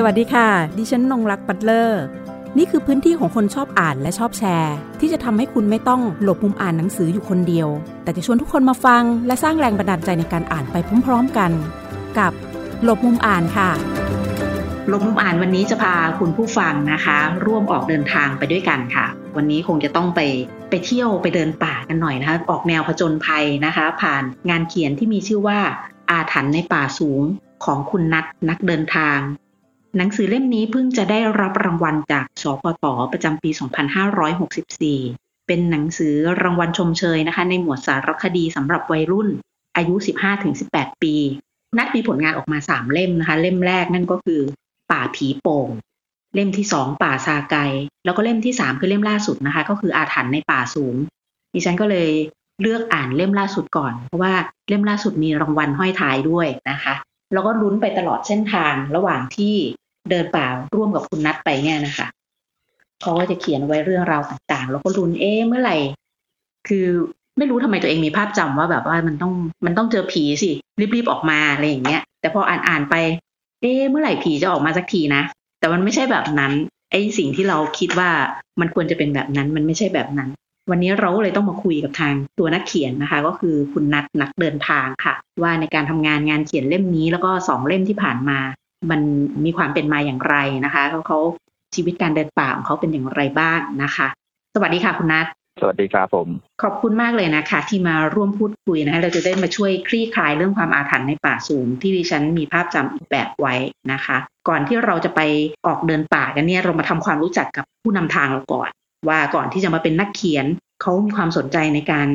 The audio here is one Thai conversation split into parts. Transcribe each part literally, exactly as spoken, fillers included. สวัสดีค่ะดิฉันนงรักปัตเลอร์นี่คือพื้นที่ของคนชอบอ่านและชอบแชร์ที่จะทำให้คุณไม่ต้องหลบมุมอ่านหนังสืออยู่คนเดียวแต่จะชวนทุกคนมาฟังและสร้างแรงบันดาลใจในการอ่านไปพร้อมๆกันกับหลบมุมอ่านค่ะหลบมุมอ่านวันนี้จะพาคุณผู้ฟังนะคะร่วมออกเดินทางไปด้วยกันค่ะวันนี้คงจะต้องไปไปเที่ยวไปเดินป่ากันหน่อยนะคะออกแนวผจญภัยนะคะผ่านงานเขียนที่มีชื่อว่าอาถรรพ์ในป่าสูงของคุณนัทนักเดินทางหนังสือเล่มนี้เพิ่งจะได้รับรางวัลจากสปต.ประจำปีสองพันห้าร้อยหกสิบสี่เป็นหนังสือรางวัลชมเชยนะคะในหมวดสารคดีสำหรับวัยรุ่นอายุ สิบห้าถึงสิบแปด ปีนัทมีผลงานออกมาสามเล่มนะคะเล่มแรกนั่นก็คือป่าผีโป่งเล่มที่สองป่าซาไกแล้วก็เล่มที่สามคือเล่มล่าสุดนะคะก็คืออาถรรพ์ในป่าสูงดิฉันก็เลยเลือกอ่านเล่มล่าสุดก่อนเพราะว่าเล่มล่าสุดมีรางวัลห้อยท้ายด้วยนะคะแล้วก็ลุ้นไปตลอดเส้นทางระหว่างที่เดินป่าร่วมกับคุณนัทไปเนี่ยนะคะเขาก็จะเขียนไว้เรื่องราวต่างๆแล้วก็ลุ้นเอ๊ะเมื่อไหร่คือไม่รู้ทำไมตัวเองมีภาพจำว่าแบบว่ามันต้องมันต้องเจอผีสิรีบๆออกมาอะไรอย่างเงี้ยแต่พออ่านๆไปเอ๊ะเมื่อไหร่ผีจะออกมาสักทีนะแต่มันไม่ใช่แบบนั้นไอ้สิ่งที่เราคิดว่ามันควรจะเป็นแบบนั้นมันไม่ใช่แบบนั้นวันนี้เราเลยต้องมาคุยกับทางตัวนักเขียนนะคะก็คือคุณนัทนักเดินทางค่ะว่าในการทำงานงานเขียนเล่มนี้แล้วก็สองเล่มที่ผ่านมามันมีความเป็นมาอย่างไรนะคะเขาเขาชีวิตการเดินป่าของเขาเป็นอย่างไรบ้างนะคะสวัสดีค่ะคุณนัทสวัสดีครับผมขอบคุณมากเลยนะคะที่มาร่วมพูดคุยนะคะเราจะได้มาช่วยคลี่คลายเรื่องความอาถรรพ์ในป่าสูงที่ดิฉันมีภาพจำอีกแบบไว้นะคะก่อนที่เราจะไปออกเดินป่ากันเนี่ยเรามาทำความรู้จักกับผู้นำทางเราก่อนว่าก่อนที่จะมาเป็นนักเขียนเขามีความสนใจในการ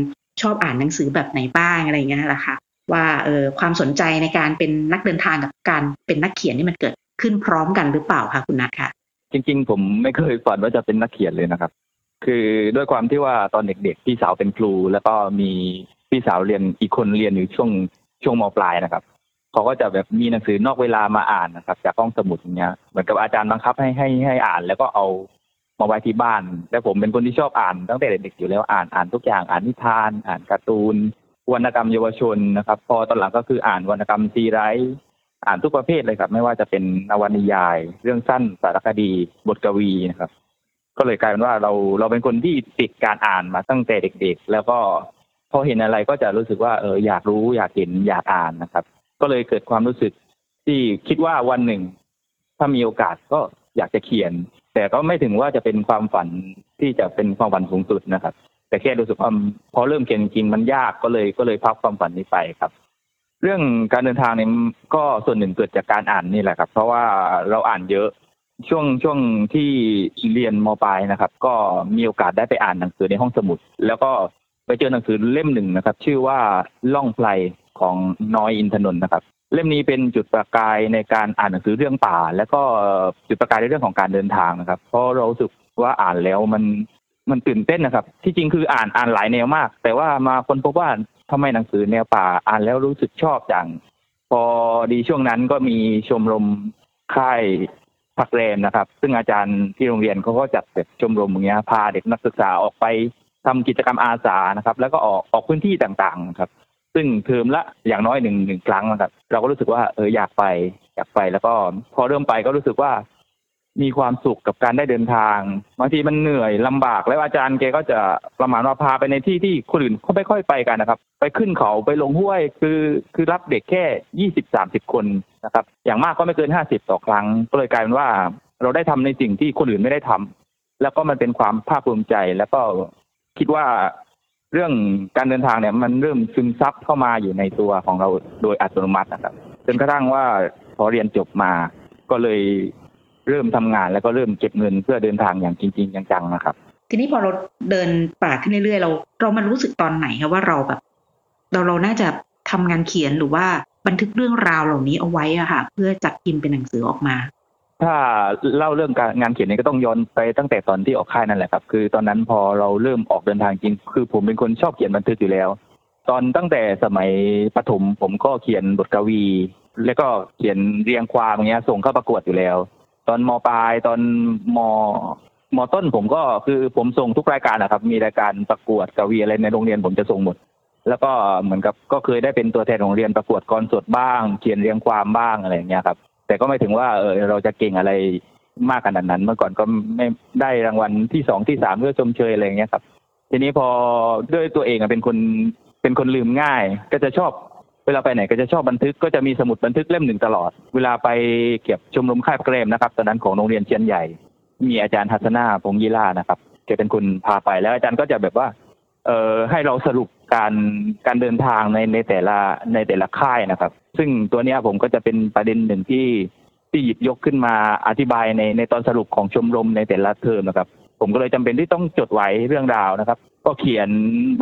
ชอบอ่านหนังสือแบบไหนบ้างอะไรอย่างเงี้ยนะคะว่าเออความสนใจในการเป็นนักเดินทางกับการเป็นนักเขียนนี่มันเกิดขึ้นพร้อมกันหรือเปล่าคะคุณนัทคะจริงๆผมไม่เคยฝันว่าจะเป็นนักเขียนเลยนะครับคือด้วยความที่ว่าตอนเด็กๆพี่สาวเป็นครูแล้วก็มีพี่สาวเรียนอีกคนเรียนอยู่ช่วงช่วงม.ปลายนะครับเขาก็จะแบบมีหนังสือนอกเวลามาอ่านนะครับจากห้องสมุดอย่างเงี้ยเหมือนกับอาจารย์บังคับให้ให้ให้อ่านแล้วก็เอามาไว้ที่บ้านแต่ผมเป็นคนที่ชอบอ่านตั้งแต่เด็กๆอยู่แล้วอ่านอ่านทุกอย่างอ่านนิทานอ่านการ์ตูนวรรณกรรมเยาวชนนะครับพอตอนหลังก็คืออ่านวรรณกรรมซีไรส์อ่านทุกประเภทเลยครับไม่ว่าจะเป็นนวนิยายเรื่องสั้นสารคดีบทกวีนะครับก็เลยกลายเป็นว่าเราเราเป็นคนที่ติดการอ่านมาตั้งแต่เด็กๆแล้วก็พอเห็นอะไรก็จะรู้สึกว่าเอออยากรู้อยากเห็นอยากอ่านนะครับก็เลยเกิดความรู้สึกที่คิดว่าวันหนึ่งถ้ามีโอกาสก็อยากจะเขียนแต่ก็ไม่ถึงว่าจะเป็นความฝันที่จะเป็นความฝันสูงสุดนะครับแต่แค่รู้สึกว่าพอเริ่มเขียนจริงมันยากก็เลยก็เลยพับความฝันนี้ไปครับเรื่องการเดินทางเนี่ยก็ส่วนหนึ่งเกิดจากการอ่านนี่แหละครับเพราะว่าเราอ่านเยอะช่วงช่วงที่เรียนม.ปลายนะครับก็มีโอกาสได้ไปอ่านหนังสือในห้องสมุดแล้วก็ไปเจอหนังสือเล่มหนึ่งนะครับชื่อว่าล่องไพรของนอยอินทนนท์นะครับเล่มนี้เป็นจุดประกายในการอ่านหนังสือเรื่องป่าแล้วก็จุดประกายในเรื่องของการเดินทางนะครับเพราะเรารู้สึกว่าอ่านแล้วมันมันตื่นเต้นนะครับที่จริงคืออ่านอ่านหลายแนวมากแต่ว่ามาค้นพบว่าทำไมหนังสือแนวป่าอ่านแล้วรู้สึกชอบจังพอดีช่วงนั้นก็มีชมรมค่ายพักแรมนะครับซึ่งอาจารย์ที่โรงเรียนเขาก็จัดแบบชมรมอย่างเงี้ยพาเด็กนักศึกษาออกไปทำกิจกรรมอาสานะครับแล้วก็ออกออกพื้นที่ต่างๆครับซึ่งเทอมละอย่างน้อยหนึ่งหนึ่งครั้งนะครับเราก็รู้สึกว่าเอออยากไปอยากไปแล้วก็พอเริ่มไปก็รู้สึกว่ามีความสุขกับการได้เดินทางบางทีมันเหนื่อยลำบากแล้วอาจารย์แกก็จะประมาณว่าพาไปในที่ที่คนอื่นเขาไม่ค่อยไปกันนะครับไปขึ้นเขาไปลงห้วยคือคือรับเด็กแค่ ยี่สิบถึงสามสิบ คนนะครับอย่างมากก็ไม่เกินห้าสิบต่อครั้งก็เลยกลายเป็นว่าเราได้ทำในสิ่งที่คนอื่นไม่ได้ทำแล้วก็มันเป็นความภาคภูมิใจแล้วก็คิดว่าเรื่องการเดินทางเนี่ยมันเริ่มซึมซับเข้ามาอยู่ในตัวของเราโดยอัตโนมัตินะครับจนกระทั่งว่าพอเรียนจบมาก็เลยเริ่มทำงานแล้วก็เริ่มเก็บเงินเพื่อเดินทางอย่างจริงๆจังๆนะครับทีนี้พอเราเดินป่าขึ้นเรื่อยๆเราเรามันรู้สึกตอนไหนคะว่าเราแบบเราเราน่าจะทำงานเขียนหรือว่าบันทึกเรื่องราวเหล่านี้เอาไว้อะค่ะเพื่อจัดพิมพ์เป็นหนังสือออกมาถ้าเล่าเรื่องการงานเขียนนี่ก็ต้องย้อนไปตั้งแต่ตอนที่ออกค่ายนั่นแหละครับคือตอนนั้นพอเราเริ่มออกเดินทางจริงคือผมเป็นคนชอบเขียนบันทึกอยู่แล้วตอนตั้งแต่สมัยประถมผมก็เขียนบทกวีแล้วก็เขียนเรียงความอย่างเงี้ยส่งเข้าประกวดอยู่แล้วตอนม.ปลายตอนม.ม.ต้นผมก็คือผมส่งทุกรายการนะครับมีรายการประกวดกวีอะไรในโรงเรียนผมจะส่งหมดแล้วก็เหมือนกับก็เคยได้เป็นตัวแทนของโรงเรียนประกวดกรสดบ้างเขียนเรียงความบ้างอะไรอย่างเงี้ยครับแต่ แต่ก็ไม่ถึงว่าเออเราจะเก่งอะไรมากขนาดนั้นเมื่อก่อนก็ไม่ได้รางวัลที่สองที่สามเพื่อชมเชยอะไรอย่างเงี้ยครับทีนี้พอด้วยตัวเองเป็นคนเป็นคนลืมง่ายก็จะชอบเวลาไปไหนก็จะชอบบันทึกก็จะมีสมุดบันทึกเล่มหนึ่งตลอดเวลาไปเก็บชมรมค่ายแกรมนะครับตอนนั้นของโรงเรียนเชียนใหญ่มีอาจารย์ทัศนาพงศ์ยีรานะครับแกเป็นคนพาไปแล้วอาจารย์ก็จะแบบว่าเอ่อให้เราสรุปการการเดินทางในในแต่ละในแต่ละค่ายนะครับซึ่งตัวเนี้ยผมก็จะเป็นประเด็นหนึ่งที่ที่หยิบยกขึ้นมาอธิบายในในตอนสรุปของชมรมในแต่ละเทอมนะครับผมก็เลยจำเป็นที่ต้องจดไว้เรื่องราวนะครับก็เขียน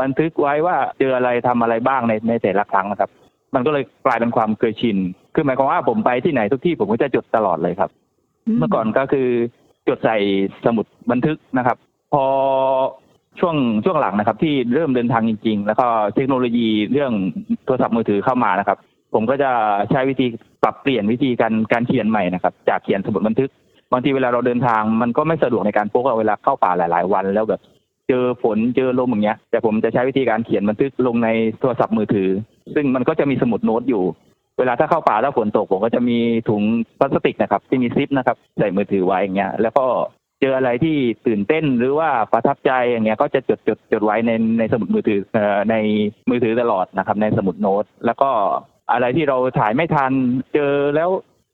บันทึกไว้ว่าเจออะไรทำอะไรบ้างในในแต่ละครั้งนะครับมันก็เลยกลายเป็นความเคยชินคือหมายความว่าผมไปที่ไหนทุกที่ผมก็จะจดตลอดเลยครับ mm-hmm. เมื่อก่อนก็คือจดใส่สมุดบันทึกนะครับพอช่วงช่วงหลังนะครับที่เริ่มเดินทางจริงๆแล้วก็เทคโนโลยีเรื่องโทรศัพท์มือถือเข้ามานะครับผมก็จะใช้วิธีปรับเปลี่ยนวิธีการการเขียนใหม่นะครับจากเขียนสมุดบันทึกบางทีเวลาเราเดินทางมันก็ไม่สะดวกในการพกเอาเวลาเข้าป่าหลายๆวันแล้วแบบเจอฝนเจอลมอย่างเงี้ยแต่ผมจะใช้วิธีการเขียนบันทึกลงในโทรศัพท์มือถือซึ่งมันก็จะมีสมุดโน้ตอยู่เวลาถ้าเข้าป่าแล้วฝนตกผมก็จะมีถุงพลาสติกนะครับที่มีซิปนะครับใส่มือถือไว้อย่างเงี้ยแล้วก็เจออะไรที่ตื่นเต้นหรือว่าประทับใจอย่างเงี้ยก็จะจดจดจดไว้ในในสมุดมือถือเอ่อในมือถือตลอดนะครับในสมุดโน้ตแล้วก็อะไรที่เราถ่ายไม่ทันเจอแล้ว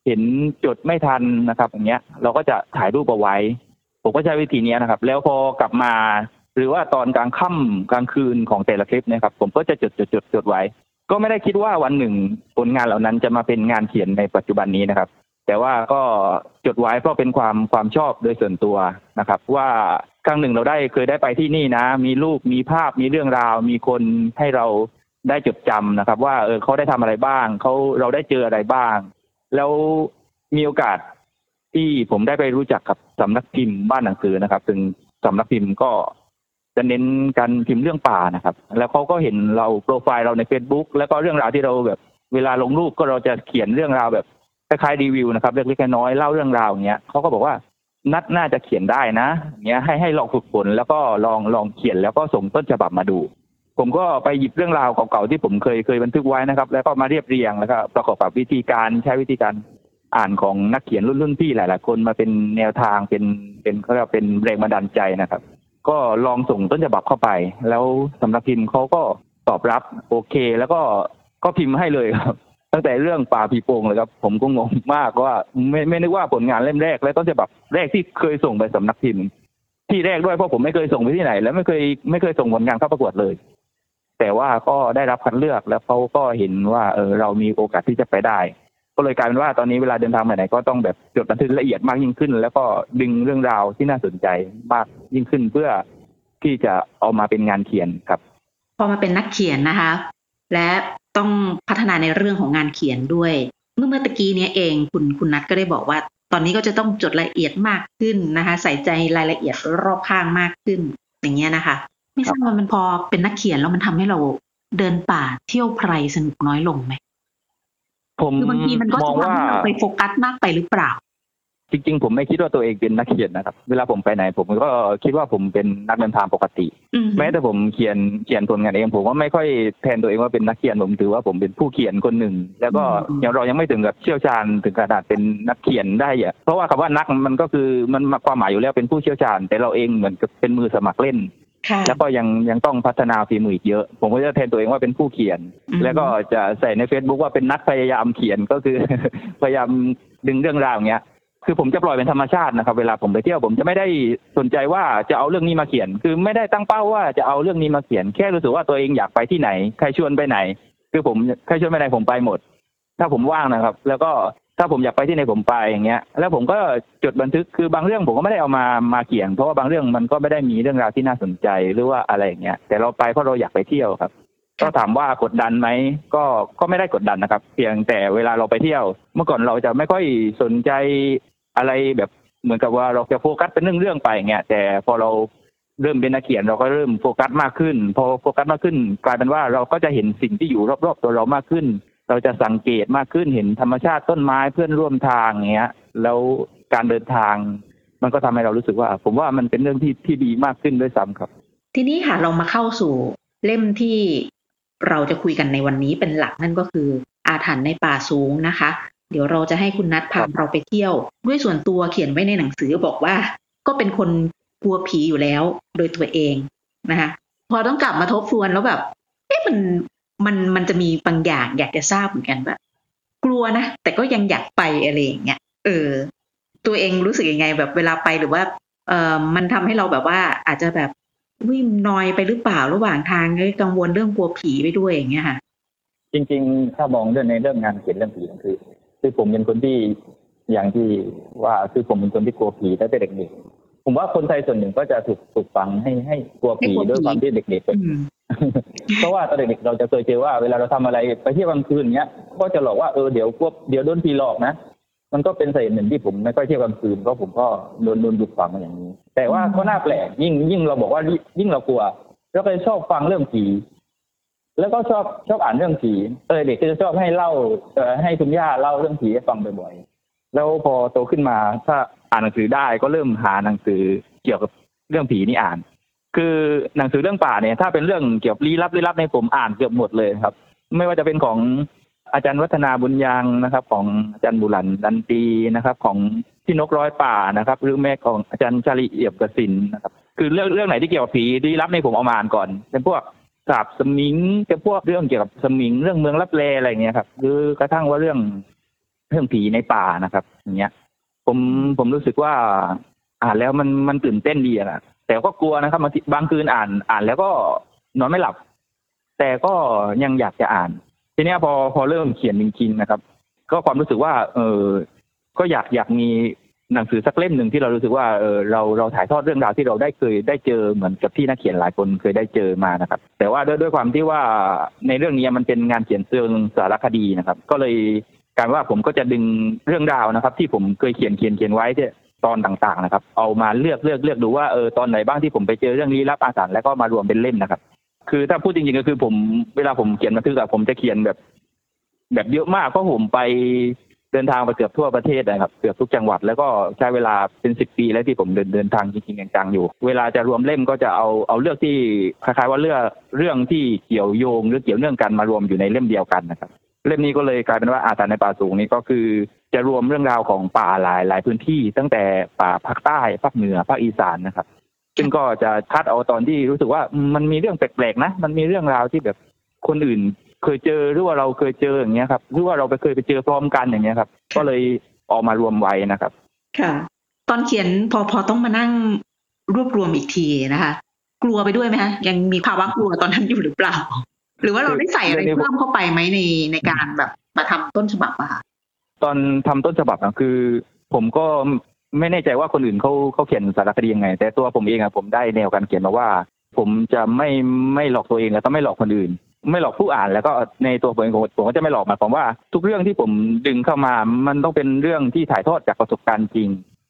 เห็นจดไม่ทันนะครับอย่างเงี้ยเราก็จะถ่ายรูปเอาไว้ผมก็ใช้วิธีนี้นะครับแล้วพอกลับมาหรือว่าตอนกลางค่ำกลางคืนของแต่ละคลิปนะครับผมก็จะจดจดจดจดไว้ก็ไม่ได้คิดว่าวันหนึ่งผลงานเหล่านั้นจะมาเป็นงานเขียนในปัจจุบันนี้นะครับแต่ว่าก็จดไว้เพราะเป็นความความชอบโดยส่วนตัวนะครับว่าครั้งหนึ่งเราได้เคยได้ไปที่นี่นะมีรูปมีภาพมีเรื่องราวมีคนให้เราได้จดจำนะครับว่าเออเขาได้ทำอะไรบ้างเขาเราได้เจออะไรบ้างแล้วมีโอกาสที่ผมได้ไปรู้จักกับสำนักพิมพ์บ้านหนังสือนะครับซึ่งสำนักพิมพ์ก็จะเน้นการพิมพ์เรื่องป่านะครับแล้วเขาก็เห็นเราโปรไฟล์เราใน Facebook แล้วก็เรื่องราวที่เราแบบเวลาลงรูปก็เราจะเขียนเรื่องราวแบบคล้ายๆรีวิวนะครับเล็กๆน้อยๆเล่าเรื่องราวอย่างเงี้ยเขาก็บอกว่านัดน่าจะเขียนได้นะอย่างเงี้ยให้ให้ลองฝึกฝนแล้วก็ลองลองเขียนแล้วก็ส่งต้นฉบับมาดูผมก็ไปหยิบเรื่องราวเก่าๆที่ผมเคยเคยบันทึกไว้นะครับแล้วก็มาเรียบเรียงแล้วก็ประกอบกับวิธีการใช้วิธีการอ่านของนักเขียนรุ่นรุ่นพี่หลายๆคนมาเป็นแนวทางเป็นเป็นเขาเรียกเป็นแรงบันดาลใจนะครับก็ลองส่งต้นฉบับเข้าไปแล้วสำนักพิมพ์เขาก็ตอบรับโอเคแล้วก็ก็พิมพ์ให้เลยครับตั้งแต่เรื่องป่าผีโป่งเลยครับผมก็งงมากว่าไม่ไม่นึกว่าผลงานเล่มแรกและต้นฉบับแรกที่เคยส่งไปสำนักพิมพ์ที่แรกด้วยเพราะผมไม่เคยส่งไปที่ไหนและไม่เคยไม่เคยส่งผลงานเข้าประกวดเลยแต่ว่าก็ได้รับคัดเลือกแล้วเขาก็เห็นว่าเออเรามีโอกาสที่จะไปได้ก็เลยกลายเป็นว่าตอนนี้เวลาเดินทางไปไหนก็ต้องแบบจดบันทึกละเอียดมากยิ่งขึ้นแล้วก็ดึงเรื่องราวที่น่าสนใจมากยิ่งขึ้นเพื่อที่จะเอามาเป็นงานเขียนครับพอมาเป็นนักเขียนนะคะและต้องพัฒนาในเรื่องของงานเขียนด้วยเมื่อเมื่อตะกี้นี้เองคุณคุณนัทก็ได้บอกว่าตอนนี้ก็จะต้องจดละเอียดมากขึ้นนะคะใส่ใจรายละเอียดรอบข้างมากขึ้นอย่างเงี้ยนะคะไม่ทราบว่ามันพอเป็นนักเขียนแล้วมันทำให้เราเดินป่าเที่ยวไพรสนุกน้อยลงไหมผมคือบางทีมันก็จะทำให้เราไปโฟกัสมากไปหรือเปล่าจริงๆผมไม่คิดว่าตัวเองเป็นนักเขียนนะครับเวลาผมไปไหนผมก็คิดว่าผมเป็นนักเดินทางปกติแม้แต่ผมเขียนเขียนผลงานเองผมก็ไม่ค่อยแทนตัวเองว่าเป็นนักเขียนผมถือว่าผมเป็นผู้เขียนคนหนึ่งแล้วก็อย่างเรายังไม่ถึงกับเชี่ยวชาญถึงขนาดเป็นนักเขียนได้อะเพราะว่าคำว่านักมันก็คือมันความหมายอยู่แล้วเป็นผู้เชี่ยวชาญแต่เราเองเหมือนกับเป็นมือสมัครเล่นแล้วก็ยังยังต้องพัฒนาฝีมืออีกเยอะผมก็จะแทนตัวเองว่าเป็นผู้เขียนแล้วก็จะใส่ใน Facebook ว่าเป็นนักพยายามเขียนก็คือพยายามดึงเรื่องราวอย่างเงี้ยคือผมจะปล่อยเป็นธรรมชาตินะครับเวลาผมไปเที่ยวผมจะไม่ได้สนใจว่าจะเอาเรื่องนี้มาเขียนคือไม่ได้ตั้งเป้าว่าจะเอาเรื่องนี้มาเขียนแค่รู้สึกว่าตัวเองอยากไปที่ไหนใครชวนไปไหนคือผมใครชวนไปไหนผมไปหมดถ้าผมว่างนะครับแล้วก็ถ้าผมอยากไปที่ไหนผมไปอย่างเงี้ยแล้วผมก็จดบันทึกคือบางเรื่องผมก็ไม่ได้เอามามาเขียนเพราะว่าบางเรื่องมันก็ไม่ได้มีเรื่องราวที่น่าสนใจหรือว่าอะไรอย่างเงี้ยแต่เราไปเพราะเราอยากไปเที่ยวครับก็ถามว่ากดดันไหมก็ก็ไม่ได้กดดันนะครับเพียงแต่เวลาเราไปเที่ยวเมื่อก่อนเราจะไม่ค่อยสนใจอะไรแบบเหมือนกับว่าเราจะโฟกัสเป็นเรื่องๆไปอย่างเงี้ยแต่พอเราเริ่มเป็นนักเขียนเราก็เริ่มโฟกัสมากขึ้นพอโฟกัสมากขึ้นกลายเป็นว่าเราก็จะเห็นสิ่งที่อยู่รอบๆตัวเรามากขึ้นเราจะสังเกตมากขึ้นเห็นธรรมชาติต้นไม้เพื่อนร่วมทางเงี้ยแล้วการเดินทางมันก็ทำให้เรารู้สึกว่าผมว่ามันเป็นเรื่องที่ที่ดีมากขึ้นด้วยซ้ำครับทีนี้ค่ะเรามาเข้าสู่เล่มที่เราจะคุยกันในวันนี้เป็นหลักนั่นก็คืออาถรรพ์ในป่าสูงนะคะ เดี๋ยวเราจะให้คุณนัทพาเราไปเที่ยวด้วยส่วนตัวเขียนไว้ในหนังสือบอกว่าก็เป็นคนกลัวผีอยู่แล้วโดยตัวเองนะคะพอต้องกลับมาทบทวนแล้วแบบเอ๊ะมันมันมันจะมีบางอย่างอยากจะทราบเหมือนกันว่ากลัวนะแต่ก็ยังอยากไปอะไรอย่างเงี้ยเออตัวเองรู้สึกยังไงแบบเวลาไปหรือว่าเออมันทำให้เราแบบว่าอาจจะแบบวิ่งนอยไปหรือเปล่าระหว่างทางกังวลเรื่องกลัวผีไปด้วยอย่างเงี้ยค่ะจริงๆถ้ามองเรื่องในเรื่องงานเขียนเรื่องผีคือคือผมเป็นคนที่อย่างที่ว่าคือผมเป็นคนที่กลัวผีตั้งแต่เด็กๆผมว่าคนไทยส่วนหนึ่งก็จะถูกปลูกฝังให้ให้กลัวผีด้วยความที่เด็กๆเป็นเพราะว่าตอนเด็กๆเราจะเคยเจอว่าเวลาเราทำอะไรไปเที่ยวกลางคืนเงี้ยก็จะหลอกว่าเออเดี๋ยวกลัวเดี๋ยวโดนผีหลอกนะมันก็เป็นสาเหตุหนึ่งที่ผมไม่ค่อยเที่ยวกลางคืนเพราะผมก็โดนโดนปลูกฝังมาอย่างนี้แต่ว่าก็น่าแปลกยิ่งยิ่งเราบอกว่ายิ่งเรากลัวเราก็ชอบฟังเรื่องผีแล้วก็ชอบชอบอ่านเรื่องผีเออเด็กก็จะชอบให้เล่าให้คุณย่าเล่าเรื่องผีให้ฟังบ่อยๆแล้วพอโตขึ้นมาถ้าอ่านหนังสือได้ก็เริ่มหาหนังสือเกี่ยวกับเรื่องผีนี่อ่านคือหนังสือเรื่องป่าเนี่ยถ้าเป็นเรื่องเกี่ยวกับลี้ลับลี้ลับในผมอ่านเกือบหมดเลยครับไม่ว่าจะเป็นของอาจารย์วัฒนาบุญยังนะครับของอาจารย์บุรันดันตีนะครับของพี่นกร้อยป่านะครับหรือแม่ของอาจารย์ชาลีเอี่ยมกสินนะครับคือเรื่องเรื่องไหนที่เกี่ยวกับผีลี้ลับในผมเอามาอ่านก่อนเป็นพวกสาบสมิงจะพวกเรื่องเกี่ยวกับสมิงเรื่องเมืองลับแลอะไรเงี้ยครับหรือกระทั่งว่าเรื่องเรื่องผีในป่านะครับอย่างเงี้ยผมผมรู้สึกว่าอ่านแล้วมันมันตื่นเต้นดีนะแต่ก็กลัวนะครับบางคืนอ่านอ่านแล้วก็นอนไม่หลับแต่ก็ยังอยากจะอ่านทีนี้พอพอเริ่มเขียนจริงๆนะครับก็ความรู้สึกว่าเออก็อยากอยากมีหนังสือสักเล่มหนึ่งที่เรารู้สึกว่าเออเราเราถ่ายทอดเรื่องราวที่เราได้เคยได้เจอเหมือนกับที่นักเขียนหลายคนเคยได้เจอมานะครับแต่ว่าด้วยด้วยความที่ว่าในเรื่องนี้มันเป็นงานเขียนเชิงสารคดีนะครับก็เลยการว่าผมก็จะดึงเรื่องราวนะครับที่ผมเคยเขียนเขียนเขียนไว้ที่ตอนต่างๆนะครับเอามาเลือกเลือกเลือกดูว่าเออตอนไหนบ้างที่ผมไปเจอเรื่องลี้ลับอาถรรพ์แล้วก็มารวมเป็นเล่มนะครับคือถ้าพูดจริงๆก็คือผมเวลาผมเขียนบันทึกอะผมจะเขียนแบบแบบเยอะมากเพราะผมไปเดินทางไปเกือบทั่วประเทศนะครับเกือบทุกจังหวัดแล้วก็ใช้เวลาเป็นสิบปีแล้วที่ผมเดินเดินทางจริงๆจังๆอยู่เวลาจะรวมเล่มก็จะเอาเอาเรื่องที่คล้ายๆว่าเรื่องเรื่องที่เกี่ยวโยงหรือเกี่ยวเนื่องกันมารวมอยู่ในเล่มเดียวกันนะครับเล่มนี้ก็เลยกลายเป็นว่าอาถรรพ์ในป่าสูงนี้ก็คือจะรวมเรื่องราวของป่าหลายหลายพื้นที่ตั้งแต่ป่าภาคใต้ภาคเหนือภาคอีสานนะครับซึ่งก็จะคัดเอาตอนที่รู้สึกว่ามันมีเรื่องแปลกๆนะมันมีเรื่องราวที่แบบคนอื่นเคยเจอหรือว่าเราเคยเจออย่างเงี้ยครับหรือว่าเราไปเคยไปเจอพร้อมกันอย่างเงี้ยครับก็เลยออกมารวมไว้นะครับค่ะตอนเขียนพอพอต้องมานั่งรวบรวมอีกทีนะคะกลัวไปด้วยไหมคะยังมีภาวะกลัวตอนนั้นอยู่หรือเปล่าหรือว่าเราได้ใส่อะไรเพิ่มเข้าไปไหมในในการแบบมาทำต้นฉบับอะค่ะตอนทำต้นฉบับนะคือผมก็ไม่แน่ใจว่าคนอื่นเขาเขาเขียนสารคดียังไงแต่ตัวผมเองอะผมได้แนวการเขียนมาว่าผมจะไม่ไม่หลอกตัวเองแล้วก็ไม่หลอกคนอื่นไม่หลอกผู้อ่านแล้วก็ในตัวผมเองผมก็จะไม่หลอกหมายความว่าทุกเรื่องที่ผมดึงเข้ามามันต้องเป็นเรื่องที่ถ่ายทอดจากประสบการณ์จริง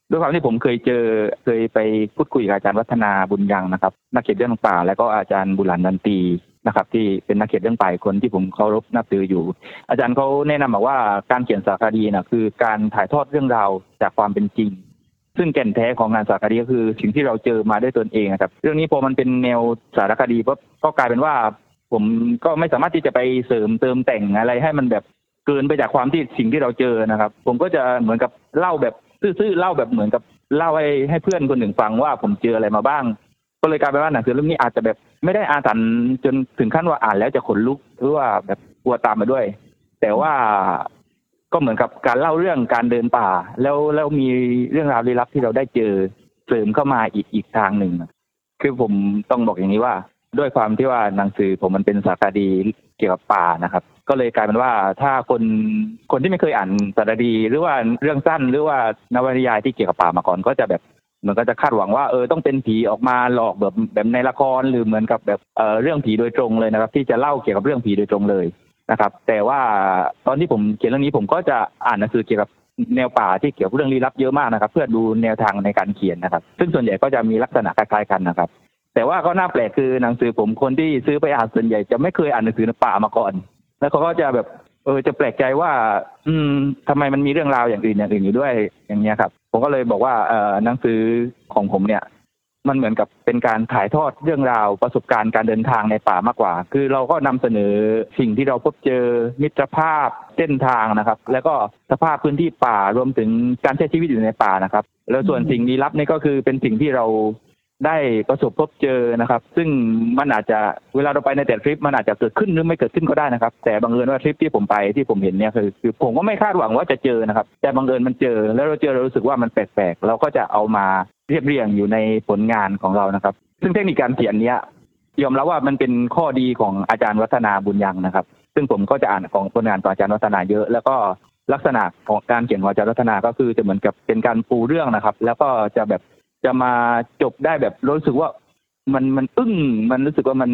ด้วยความที่ผมเคยเจอเคยไปพูดคุยกับอาจารย์วัฒนาบุญยังนะครับนักเขียนเรื่องป่าแล้วก็อาจารย์บุรันดันตีนะครับที่เป็นนักเขียนเรื่องป่าคนที่ผมเคารพนับถืออยู่อาจารย์เขาแนะนำมาว่าการเขียนสารคดีนะคือการถ่ายทอดเรื่องราวจากความเป็นจริงซึ่งแก่นแท้ของงานสารคดีก็คือสิ่งที่เราเจอมาด้วยตนเองครับเรื่องนี้พอมันเป็นแนวสารคดีก็ก็กลายเป็นว่าผมก็ไม่สามารถที่จะไปเสริมเติมแต่งอะไรให้มันแบบเกินไปจากความที่สิ่งที่เราเจอนะครับผมก็จะเหมือนกับเล่าแบบซื่อๆเล่าแบบเหมือนกับเล่าให้ให้เพื่อนคนหนึ่งฟังว่าผมเจออะไรมาบ้างก็เลยกลายเป็นว่าหนังสือเรื่องนี้อาจจะแบบไม่ได้อาถรรพ์จนถึงขั้นว่าอ่านแล้วจะขนลุกหรือว่าแบบกลัวตามมาด้วยแต่ว่าก็เหมือนกับการเล่าเรื่องการเดินป่าแล้วแล้วมีเรื่องราวลี้ลับที่เราได้เจอเสริมเข้ามาอีกอีกทางหนึ่งคือผมต้องบอกอย่างนี้ว่าด้วยความที่ว่าหนังสือผมมันเป็นสารคดีเกี่ยวกับป่านะครับก็เลยกลายเป็นว่าถ้าคนคนที่ไม่เคยอ่านสารคดีหรือว่าเรื่องสั้นหรือว่านวนิยายที่เกี่ยวกับป่ามาก่อนก็จะแบบมันก็จะคาดหวังว่าเออต้องเป็นผีออกมาหลอกแบบแบบในละครหรือเหมือนกับแบบเออเรื่องผีโดยตรงเลยนะครับที่จะเล่าเกี่ยวกับเรื่องผีโดยตรงเลยนะครับแต่ว่าตอนที่ผมเขียนเรื่องนี้ผมก็จะอ่านหนังสือเกี่ยวกับแนวป่าที่เกี่ยวกับเรื่องลี้ลับเยอะมากนะครับเพื่อดูแนวทางในการเขียนนะครับซึ่งส่วนใหญ่ก็จะมีลักษณะคล้ายๆกันนะครับแต่ว่าก็น่าแปลกคือหนังสือผมคนที่ซื้อไปอ่านส่วนใหญ่จะไม่เคยอ่านหนังสือป่ามาก่อนแล้วเขาก็จะแบบเออจะแปลกใจว่าอืมทำไมมันมีเรื่องราวอย่างอื่นอย่างอื่นอยู่ด้วยอย่างเงี้ยครับผมก็เลยบอกว่าเอ่อหนังสือของผมเนี่ย มันเหมือนกับเป็นการถ่ายทอดเรื่องราวประสบการณ์การเดินทางในป่ามากกว่าคือเราก็นำเสนอสิ่งที่เราพบเจอมิตรภาพเส้นทางนะครับแล้วก็สภาพพื้นที่ป่ารวมถึงการใช้ชีวิตอยู่ในป่านะครับแล้วส่วนสิ่งลี้ลับนี่ก็คือเป็นสิ่งที่เราได้ประสบพบเจอนะครับซึ่งมันอาจจะเวลาเราไปในแต่ทริปมันอาจจะเกิดขึ้นหรือไม่เกิดขึ้นก็ได้นะครับแต่บังเอิญว่าทริปที่ผมไปที่ผมเห็นเนี่ยคือคือผมก็ไม่คาดหวังว่าจะเจอนะครับแต่บังเอิญมันเจอแล้วเราเจอเรารู้สึกว่ามันแปลกๆเราก็จะเอามาเรียบเรียงอยู่ในผลงานของเรานะครับซึ่งเทคนิคการเขียนเนี้ยยอมรับว่ามันเป็นข้อดีของอาจารย์วัฒนาบุญยังนะครับซึ่งผมก็จะอ่านของผลงานของอาจารย์วัฒนาเยอะแล้วก็ลักษณะของการเขียนของอาจารย์วัฒนาก็คือจะเหมือนกับเป็นการปูเรื่องนะครับแล้วก็จะแบบจะมาจบได้แบบรู้สึกว่ามันมันอึ้งมันรู้สึกว่ามัน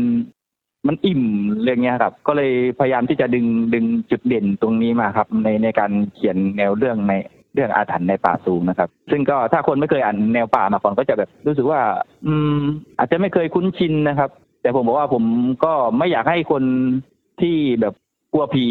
มันอิ่มเรื่องเนี้ยครับก็เลยพยายามที่จะดึงดึงจุดเด่นตรงนี้มาครับในในการเขียนแนวเรื่องในเรื่องอาถรรพ์ในป่าสูงนะครับซึ่งก็ถ้าคนไม่เคยอ่านแนวป่ามาก่อนก็จะแบบรู้สึกว่าอืมอาจจะไม่เคยคุ้นชินนะครับแต่ผมบอกว่าผมก็ไม่อยากให้คนที่แบบกลัวผี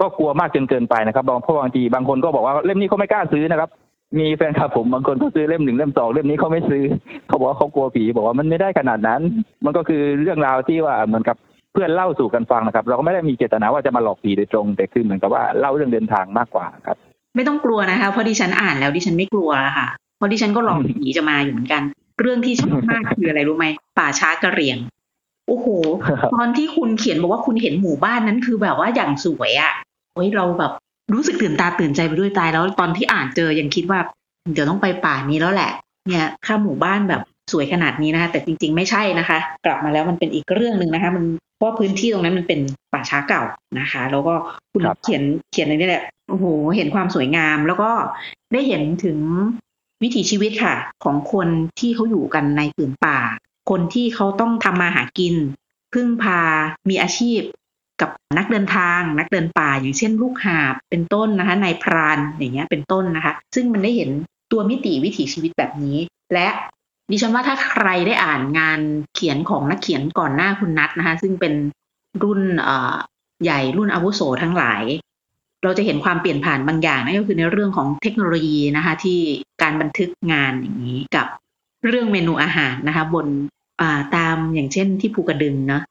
ก็กลัวมากจนเกินไปนะครับเพราะบางทีบางคนก็บอกว่าเล่มนี้เขาไม่กล้าซื้อนะครับมีแฟนคลับผมบางคนก็ซื้อเล่มหนึ่งเล่มสองเล่มนี้เขาไม่ซื้อเขาบอกว่าเขากลัวผีบอกว่ามันไม่ได้ขนาดนั้นมันก็คือเรื่องราวที่ว่าเหมือนกับเพื่อนเล่าสู่กันฟังนะครับเราก็ไม่ได้มีเจตนาว่าจะมาหลอกผีโดยตรงแต่คือเหมือนกับว่าเล่าเรื่องเดินทางมากกว่าครับไม่ต้องกลัวนะคะเพราะดิฉันอ่านแล้วดิฉันไม่กลัวค่ะเพราะดิฉันก็หลอกผีจะมาอยู่เหมือนกันเรื่องที่ชอบมากคืออะไรรู้ไหมป่าช้ากะเหรี่ยงโอ้โหตอนที่คุณเขียนบอกว่าคุณเห็นหมู่บ้านนั้นคือแบบว่าอย่างสวยอ่ะโอ้ยเราแบบรู้สึกตื่นตาตื่นใจไปด้วยตายแล้วตอนที่อ่านเจอยังคิดว่าเดี๋ยวต้องไปป่านี้แล้วแหละเนี่ยข้าหมู่บ้านแบบสวยขนาดนี้นะคะแต่จริงๆไม่ใช่นะคะกลับมาแล้วมันเป็นอีกเรื่องนึงนะคะมันเพราะพื้นที่ตรงนั้นมันเป็นป่าช้าเก่านะคะแล้วก็คุณเขียนเขียนอะไรนี่แหละโอ้โหเห็นความสวยงามแล้วก็ได้เห็นถึงวิถีชีวิตค่ะของคนที่เขาอยู่กันในพื้นป่าคนที่เขาต้องทำมาหากินพึ่งพามีอาชีพกับนักเดินทางนักเดินป่าอย่างเช่นลูกหาบเป็นต้นนะคะนายพรานอย่างเงี้ยเป็นต้นนะคะซึ่งมันได้เห็นตัวมิติวิถีชีวิตแบบนี้และดิฉันว่าถ้าใครได้อ่านงานเขียนของนักเขียนก่อนหน้าคุณนัทนะคะซึ่งเป็นรุ่นเอ่อใหญ่รุ่นอาวุโสทั้งหลายเราจะเห็นความเปลี่ยนผ่านบางอย่างนั่นก็คือในเรื่องของเทคโนโลยีนะคะที่การบันทึกงานอย่างนี้กับเรื่องเมนูอาหารนะคะบนอ่าตามอย่างเช่นที่ภูกระดึงเนาะ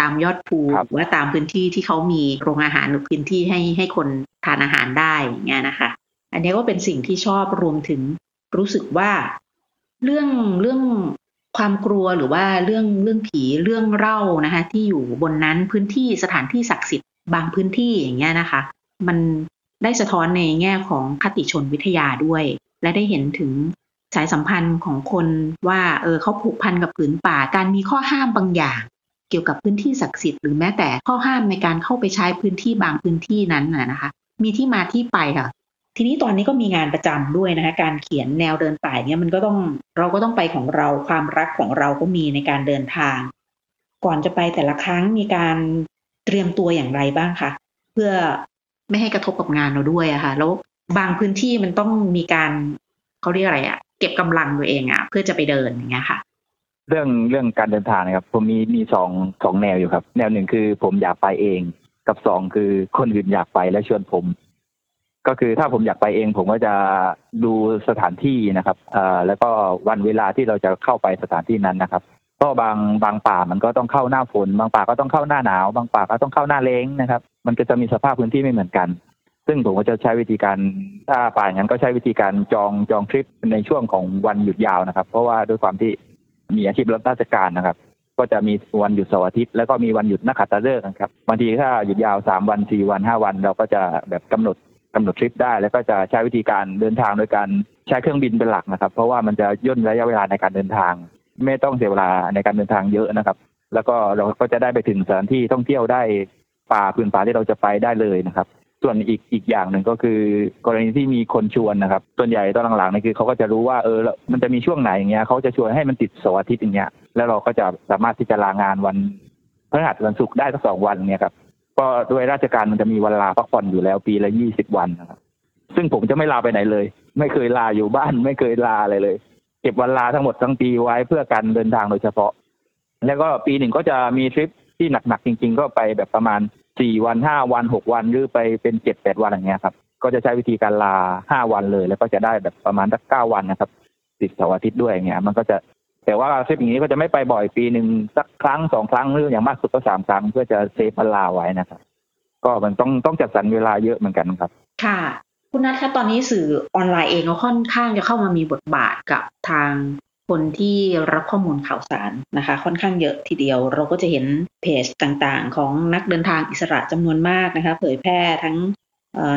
ตามยอดภูหรือว่าตามพื้นที่ที่เขามีโรงอาหารหรือพื้นที่ให้ให้คนทานอาหารได้อย่างเงี้ยนะคะอันนี้ก็เป็นสิ่งที่ชอบรวมถึงรู้สึกว่าเรื่องเรื่องความกลัวหรือว่าเรื่องเรื่องผีเรื่องเล่านะคะที่อยู่บนนั้นพื้นที่สถานที่ศักดิ์สิทธิ์บางพื้นที่อย่างเงี้ยนะคะมันได้สะท้อนในแง่ของคติชนวิทยาด้วยและได้เห็นถึงสายสัมพันธ์ของคนว่าเออเขาผูกพันกับผืนป่าการมีข้อห้ามบางอย่างเกี่ยวกับพื้นที่ศักดิ์สิทธิ์หรือแม้แต่ข้อห้ามในการเข้าไปใช้พื้นที่บางพื้นที่นั้นนะคะมีที่มาที่ไปค่ะทีนี้ตอนนี้ก็มีงานประจำด้วยนะคะการเขียนแนวเดินป่าเนี่ยมันก็ต้องเราก็ต้องไปของเราความรักของเราก็มีในการเดินทางก่อนจะไปแต่ละครั้งมีการเตรียมตัวอย่างไรบ้างคะเพื่อไม่ให้กระทบกับงานเราด้วยอะค่ะแล้วบางพื้นที่มันต้องมีการเขาเรียกอะไรอะเก็บกำลังตัวเองอะเพื่อจะไปเดินอย่างเงี้ยค่ะเรื่องเรื่องการเดินทางนะครับผมมีมีสองสองแนวอยู่ครับแนวหนึ่งคือผมอยากไปเองกับสองคือคนอื่นอยากไปและชวนผมก็คือถ้าผมอยากไปเองผมก็จะดูสถานที่นะครับเอ่อแล้วก็วันเวลาที่เราจะเข้าไปสถานที่นั้นนะครับก็บางบางป่ามันก็ต้องเข้าหน้าฝนบางป่าก็ต้องเข้าหน้าหนาวบางป่าก็ต้องเข้าหน้าแล้งนะครับมันก็จะมีสภาพพื้นที่ไม่เหมือนกันซึ่งผมก็จะใช้วิธีการถ้าป่าอย่างนั้นก็ใช้วิธีการจองจองทริปในช่วงของวันหยุดยาวนะครับเพราะว่าด้วยความที่มีอาชีพรับราชการนะครับก็จะมีวันหยุดเสาร์อาทิตย์แล้วก็มีวันหยุดนักขัตฤกษ์นะครับบางทีถ้าหยุดยาวสามวันสี่วันห้าวันเราก็จะแบบกำหนดกำหนดทริปได้แล้วก็จะใช้วิธีการเดินทางโดยการใช้เครื่องบินเป็นหลักนะครับเพราะว่ามันจะย่นระยะเวลาในการเดินทางไม่ต้องเสียเวลาในการเดินทางเยอะนะครับแล้วก็เราก็จะได้ไปถึงสถานที่ท่องเที่ยวได้ป่าพื้นป่าที่เราจะไปได้เลยนะครับส่วนอีกอีกอย่างหนึ่งก็คือกรณีที่มีคนชวนนะครับส่วนใหญ่ตอนหลังๆนี่คือเขาก็จะรู้ว่าเออมันจะมีช่วงไหนอย่างเงี้ยเขาจะชวนให้มันติดเสาร์อาทิตย์อย่างเงี้ยแล้วเราก็จะสามารถที่จะลางานวันพฤหัสวันศุกร์ได้สักสองวันเนี่ยครับก็ด้วยราชการมันจะมีวันลาพักผ่อนอยู่แล้วปีละยี่สิบวันนะครับซึ่งผมจะไม่ลาไปไหนเลยไม่เคยลาอยู่บ้านไม่เคยลาอะไรเลยเก็บวันลาทั้งหมดทั้งปีไว้เพื่อการเดินทางโดยเฉพาะแล้วก็ปีหนึ่งก็จะมีทริปที่หนักๆจริงๆก็ไปแบบประมาณสี่วันห้าวันหกวันหรือไปเป็นเจ็ด แปดวันอย่างเงี้ยครับก็จะใช้วิธีการลาห้าวันเลยแล้วก็จะได้แบบประมาณสักเก้าวันนะครับติดเสาร์อาทิตย์ด้วยอย่างเงี้ยมันก็จะ แต่ว่าทริปอย่างนี้ก็จะไม่ไปบ่อยปีหนึ่งสักครั้งสองครั้งหรืออย่างมากสุดก็สามครั้งเพื่อจะเซฟเวลาไว้นะครับก็มันต้องต้องจัดสรรเวลาเยอะเหมือนกันครับค่ะคุณนัทคะตอนนี้สื่อออนไลน์เองก็ค่อนข้างจะเข้ามามีบทบาทกับทางคนที่รับข้อมูลข่าวสารนะคะค่อนข้างเยอะทีเดียวเราก็จะเห็นเพจต่างๆของนักเดินทางอิสระจำนวนมากนะคะเผยแพร่ทั้ง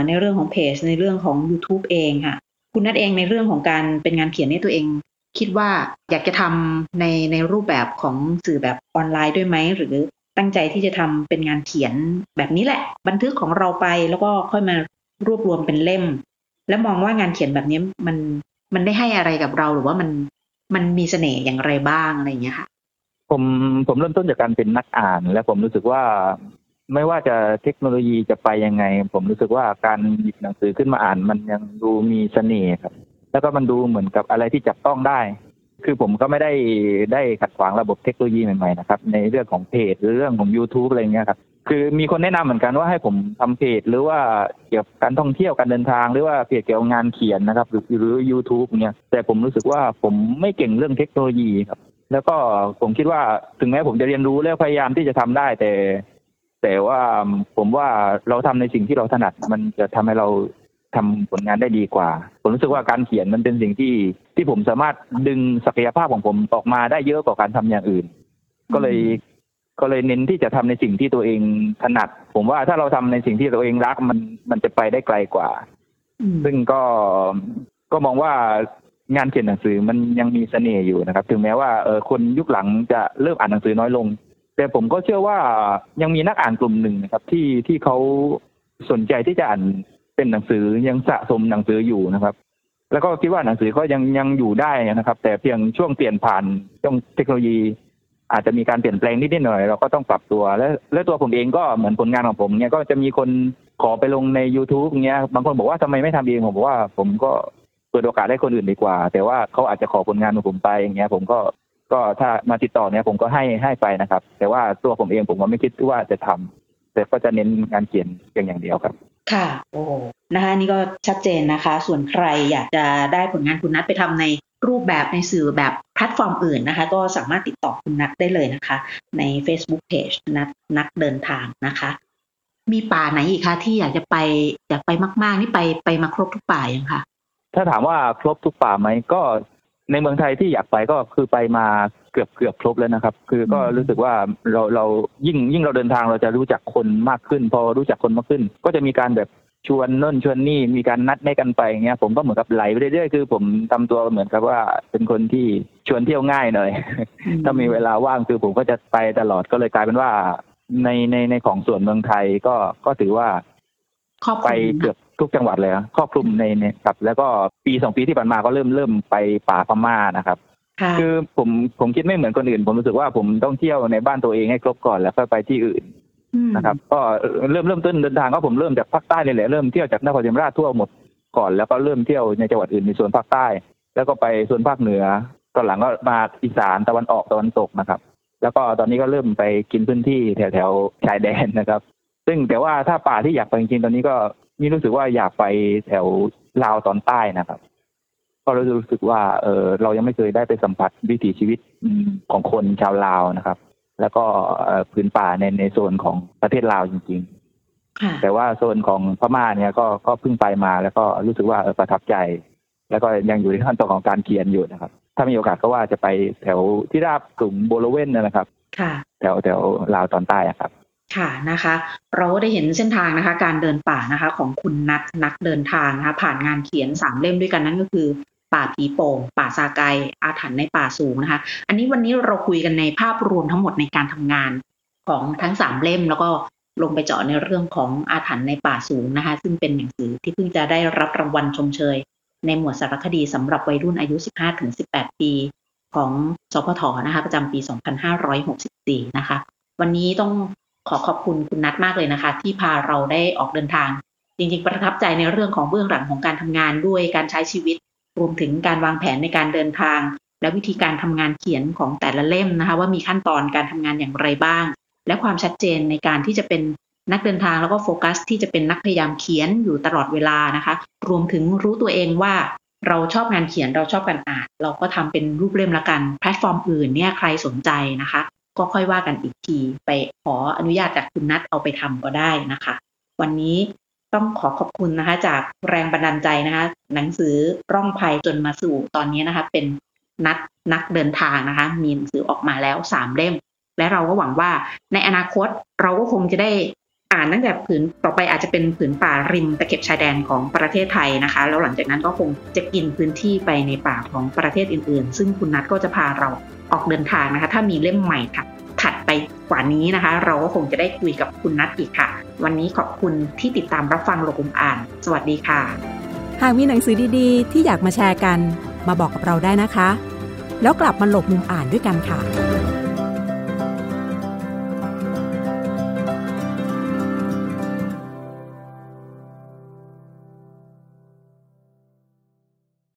ในเรื่องของเพจในเรื่องของ YouTube เองค่ะคุณนัทเองในเรื่องของการเป็นงานเขียนนี่ตัวเองคิดว่าอยากจะทำในในรูปแบบของสื่อแบบออนไลน์ด้วยไหมหรือตั้งใจที่จะทำเป็นงานเขียนแบบนี้แหละบันทึกของเราไปแล้วก็ค่อยมารวบรวมเป็นเล่มแล้วมองว่างานเขียนแบบนี้มันมันได้ให้อะไรกับเราหรือว่ามันมันมีเสน่ห์อย่างไรบ้างอะไรอย่างเงี้ยค่ะผมผมเริ่มต้นจากการเป็นนักอ่านและผมรู้สึกว่าไม่ว่าจะเทคโนโลยีจะไปยังไงผมรู้สึกว่าการหยิบหนังสือขึ้นมาอ่านมันยังดูมีเสน่ห์ครับแล้วก็มันดูเหมือนกับอะไรที่จับต้องได้คือผมก็ไม่ได้ได้ขัดขวางระบบเทคโนโลยีใหม่ๆนะครับในเรื่องของเพจหรือเรื่องของ YouTube อะไรเงี้ยครับคือมีคนแนะนำเหมือนกันว่าให้ผมทำเพจหรือว่าเกี่ยวกับการท่องเที่ยวการเดินทางหรือว่าเพจเกี่ยวกับงานเขียนนะครับหรือหรือ YouTube เนี่ยแต่ผมรู้สึกว่าผมไม่เก่งเรื่องเทคโนโลยีครับแล้วก็ผมคิดว่าถึงแม้ผมจะเรียนรู้แล้วพยายามที่จะทำได้แต่แต่ว่าผมว่าเราทำในสิ่งที่เราถนัดมันจะทำให้เราทำผลงานได้ดีกว่าผมรู้สึกว่าการเขียนมันเป็นสิ่งที่ที่ผมสามารถดึงศักยภาพของผมออกมาได้เยอะกว่าการทำอย่างอื่นก็เลยก็เลยเน้นที่จะทำในสิ่งที่ตัวเองถนัดผมว่าถ้าเราทำในสิ่งที่ตัวเองรักมันมันจะไปได้ไกลกว่าซึ่งก็ก็มองว่างานเขียนหนังสือมันยังมีเสน่ห์อยู่นะครับถึงแม้ว่าเออคนยุคหลังจะเริ่มอ่านหนังสือน้อยลงแต่ผมก็เชื่อว่ายังมีนักอ่านกลุ่มหนึ่งนะครับที่ที่เขาสนใจที่จะอ่านเป็นหนังสือยังสะสมหนังสืออยู่นะครับแล้วก็คิดว่าหนังสือก็ยังยังอยู่ได้นะครับแต่เพียงช่วงเปลี่ยนผ่านช่วงเทคโนโลยีอาจจะมีการเปลี่ยนแปลงนิดหน่อยเราก็ต้องปรับตัวและและตัวผมเองก็เหมือนผลงานของผมเนี่ยก็จะมีคนขอไปลงใน YouTube เงี้ยบางคนบอกว่าทำไมไม่ทำเองผมบอกว่าผมก็เปิดโอกาสให้คนอื่นดีกว่าแต่ว่าเขาอาจจะขอผลงานของผมไปอย่างเงี้ยผมก็ก็ถ้ามาติดต่อเนี่ยผมก็ให้ให้ไปนะครับแต่ว่าตัวผมเองผมก็ไม่คิดว่าจะทำแต่ก็จะเน้นงานเขียนเพียงอย่างเดียวครับค่ะโอ้นะคะนี่ก็ชัดเจนนะคะส่วนใครอยากจะได้ผลงานคุณนัทไปทำในรูปแบบในสื่อแบบแพลตฟอร์มอื่นนะคะก็สามารถติดต่อคุณนัทได้เลยนะคะใน Facebook Page นัทนักเดินทางนะคะมีป่าไหนอีกคะที่อยากจะไปอยากไปมากๆนี่ไปไปมาครบทุกป่ายังคะถ้าถามว่าครบทุกป่าไหมก็ในเมืองไทยที่อยากไปก็คือไปมาเกือบเกือบครบแล้วนะครับคือก็รู้สึกว่าเราเรายิ่งยิ่งเราเดินทางเราจะรู้จักคนมากขึ้นพอรู้จักคนมากขึ้นก็จะมีการแบบชวนโน่นชวนนี่มีการนัดแนะกันไปอย่างเงี้ยผมก็เหมือนกับไหลไปเรื่อยๆคือผมทำตัวเหมือนกับว่าเป็นคนที่ชวนเที่ยวง่ายหน่อย ถ้ามีเวลาว่างคือผมก็จะไปตลอดก็เลยกลายเป็นว่าในในในของส่วนเมืองไทยก็ก็ถือว่าไปเกือบทุกจังหวัดเลยครอบคลุมในเนี่ยครับแล้วก็ปีสองปีที่ผ่านมาก็เริ่มเริ่มไปป่าพม่านะครับคือผมผมคิดไม่เหมือนคนอื่นผมรู้สึกว่าผมต้องเที่ยวในบ้านตัวเองให้ครบก่อนแล้วค่อยไปที่อื่นนะครับก็เริ่มเริ่มต้นเดินทางก็ผมเริ่มจากภาคใต้เลยแหละเริ่มเที่ยวจากนครศรีธรรมราชทั่วหมดก่อนแล้วก็เริ่มเที่ยวในจังหวัดอื่นในส่วนภาคใต้แล้วก็ไปส่วนภาคเหนือตอนหลังก็มาอีสานตะวันออกตะวันตกนะครับแล้วก็ตอนนี้ก็เริ่มไปกินพื้นที่แถวแถวชายแดนนะครับซึ่งแต่ว่าถ้าป่าที่อยากไปจริงๆตอนนี้ก็นี่รู้สึกว่าอยากไปแถวลาวตอนใต้นะครับก็รู้สึกว่าเออเรายังไม่เคยได้ไปสัมผัสวิถีชีวิตของคนชาวลาวนะครับแล้วก็พื้นป่าในในโซนของประเทศลาวจริงๆแต่ว่าโซนของพม่าเนี่ยก็ก็เพิ่งไปมาแล้วก็รู้สึกว่าประทับใจแล้วก็ยังอยู่ในขั้นตอนของการเขียนอยู่นะครับถ้ามีโอกาสก็ว่าจะไปแถวที่ราบกลุ่มโบโลเว่นนะครับแถวแถวลาวตอนใต้ครับค่ะนะคะเราก็ได้เห็นเส้นทางนะคะการเดินป่านะคะของคุณนัทนักเดินทางนะคะผ่านงานเขียนสามเล่มด้วยกันนั่นก็คือป่าผีโป่งป่าซาไกอาถรรพ์ในป่าสูงนะคะอันนี้วันนี้เราคุยกันในภาพรวมทั้งหมดในการทำงานของทั้งสามเล่มแล้วก็ลงไปเจาะในเรื่องของอาถรรพ์ในป่าสูงนะคะซึ่งเป็นหนังสือที่เพิ่งจะได้รับรางวัลชมเชยในหมวดสารคดีสำหรับวัยรุ่นอายุ สิบห้าถึงสิบแปด ปีของสพฐนะคะประจำปีสองพันห้าร้อยหกสิบสี่นะคะวันนี้ต้องขอขอบคุณคุณนัทมากเลยนะคะที่พาเราได้ออกเดินทางจริงๆประทับใจในเรื่องของเบื้องหลังของการทำงานด้วยการใช้ชีวิตรวมถึงการวางแผนในการเดินทางและวิธีการทำงานเขียนของแต่ละเล่มนะคะว่ามีขั้นตอนการทำงานอย่างไรบ้างและความชัดเจนในการที่จะเป็นนักเดินทางแล้วก็โฟกัสที่จะเป็นนักพยายามเขียนอยู่ตลอดเวลานะคะรวมถึงรู้ตัวเองว่า เราชอบงานเขียนเราชอบการอ่านเราก็ทำเป็นรูปเล่มละกันแพลตฟอร์มอื่นเนี่ยใครสนใจนะคะก็ค่อยว่ากันอีกทีไปขออนุญาตจากคุณนัทเอาไปทำก็ได้นะคะวันนี้ต้องขอขอบคุณนะคะจากแรงบันดาลใจนะคะหนังสือร่องภัยจนมาสู่ตอนนี้นะคะเป็นนัทนักเดินทางนะคะมีหนังสือออกมาแล้วสามเล่มและเราก็หวังว่าในอนาคตเราก็คงจะได้อ่านตั้งแต่ผืนต่อไปอาจจะเป็นผืนป่าริมตะเข็บชายแดนของประเทศไทยนะคะแล้วหลังจากนั้นก็คงจะกินพื้นที่ไปในป่าของประเทศอื่นๆซึ่งคุณนัทก็จะพาเราออกเดินทางนะคะถ้ามีเล่มใหม่ค่ะถัดไปกว่านี้นะคะเราก็คงจะได้คุยกับคุณนัทอีกค่ะวันนี้ขอบคุณที่ติดตามรับฟังโลกอมอ่านสวัสดีค่ะหากมีหนังสือดีๆที่อยากมาแชร์กันมาบอกกับเราได้นะคะแล้วกลับมาโลกมุมอ่านด้วยกันค่ะ